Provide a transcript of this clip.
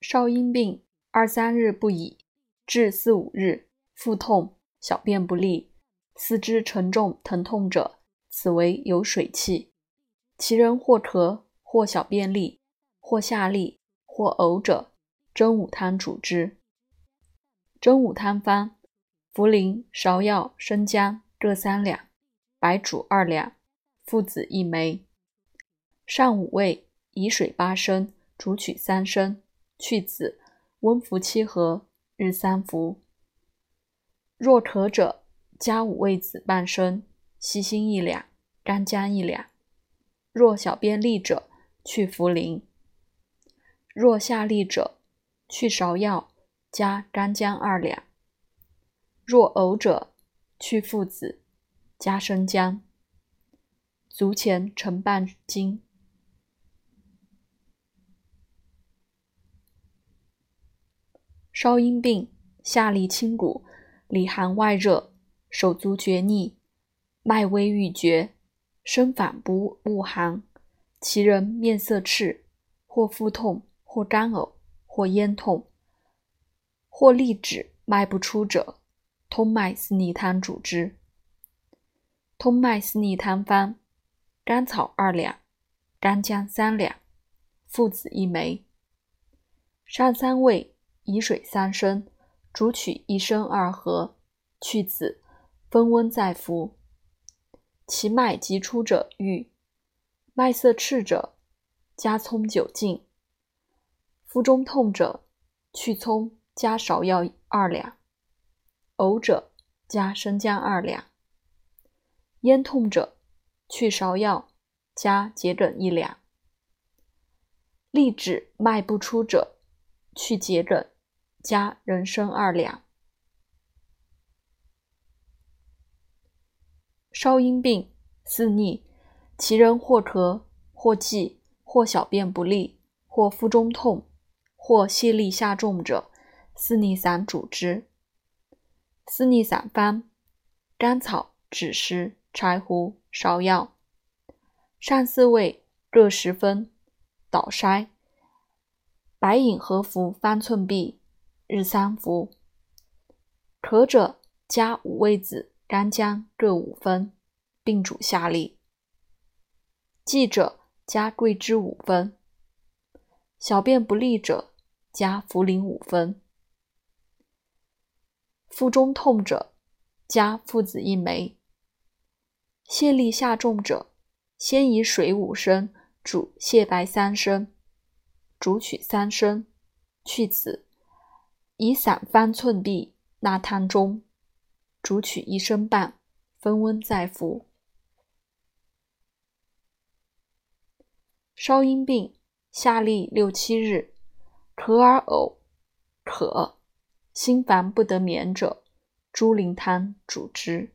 少阴病2-3日不已，至4-5日，腹痛，小便不利，四肢沉重疼痛者，此为有水气。其人或咳，或小便利，或下痢，或呕者，真武汤主之。真武汤方：茯苓、芍药、生姜各3两，白术2两，附子1枚。上五味，以水8升，煮取3升，去子，温服7合，日3服。若渴者，加五味子半升，细辛1两，干姜1两。若小便利者，去茯苓；若下痢者，去芍药，加干姜2两。若呕者，去附子，加生姜。足前承半斤。少阴病，下痢清谷，里寒外热，手足厥逆，脉微欲绝，身反不恶寒，其人面色赤，或腹痛，或干呕，或咽痛，或痢止脉不出者，通脉四逆汤主之。通脉四逆汤方：甘草2两，干姜3两，附子1枚。上3味，以水3升，煮取1升2合，去子，分温再服。其脉急出者愈，脉色赤者，加葱9浸。腹中痛者，去葱，加芍药2两。呕者，加生姜2两。咽痛者，去芍药，加桔梗1两。痢止脉不出者，去桔梗，加人参2两。少阴病，四逆，其人或咳，或悸，或小便不利，或腹中痛，或泻痢下重者，四逆散主之。四逆散方：甘草、枳实、柴胡、芍药。上4味各10分，捣筛，白饮合服方寸匕，日3服。咳者，加5味子、干姜各5分，并煮下痢。悸者，加桂枝5分。小便不利者，加茯苓5分。腹中痛者，加附子1枚。泻痢下重者，先以水5升煮泻白3升，煮取3升，去子，以散方寸匕纳汤中，煮取1升半，分温再服。少阴病，下痢6-7日，咳而呕，渴，心烦不得眠者，猪苓汤主之。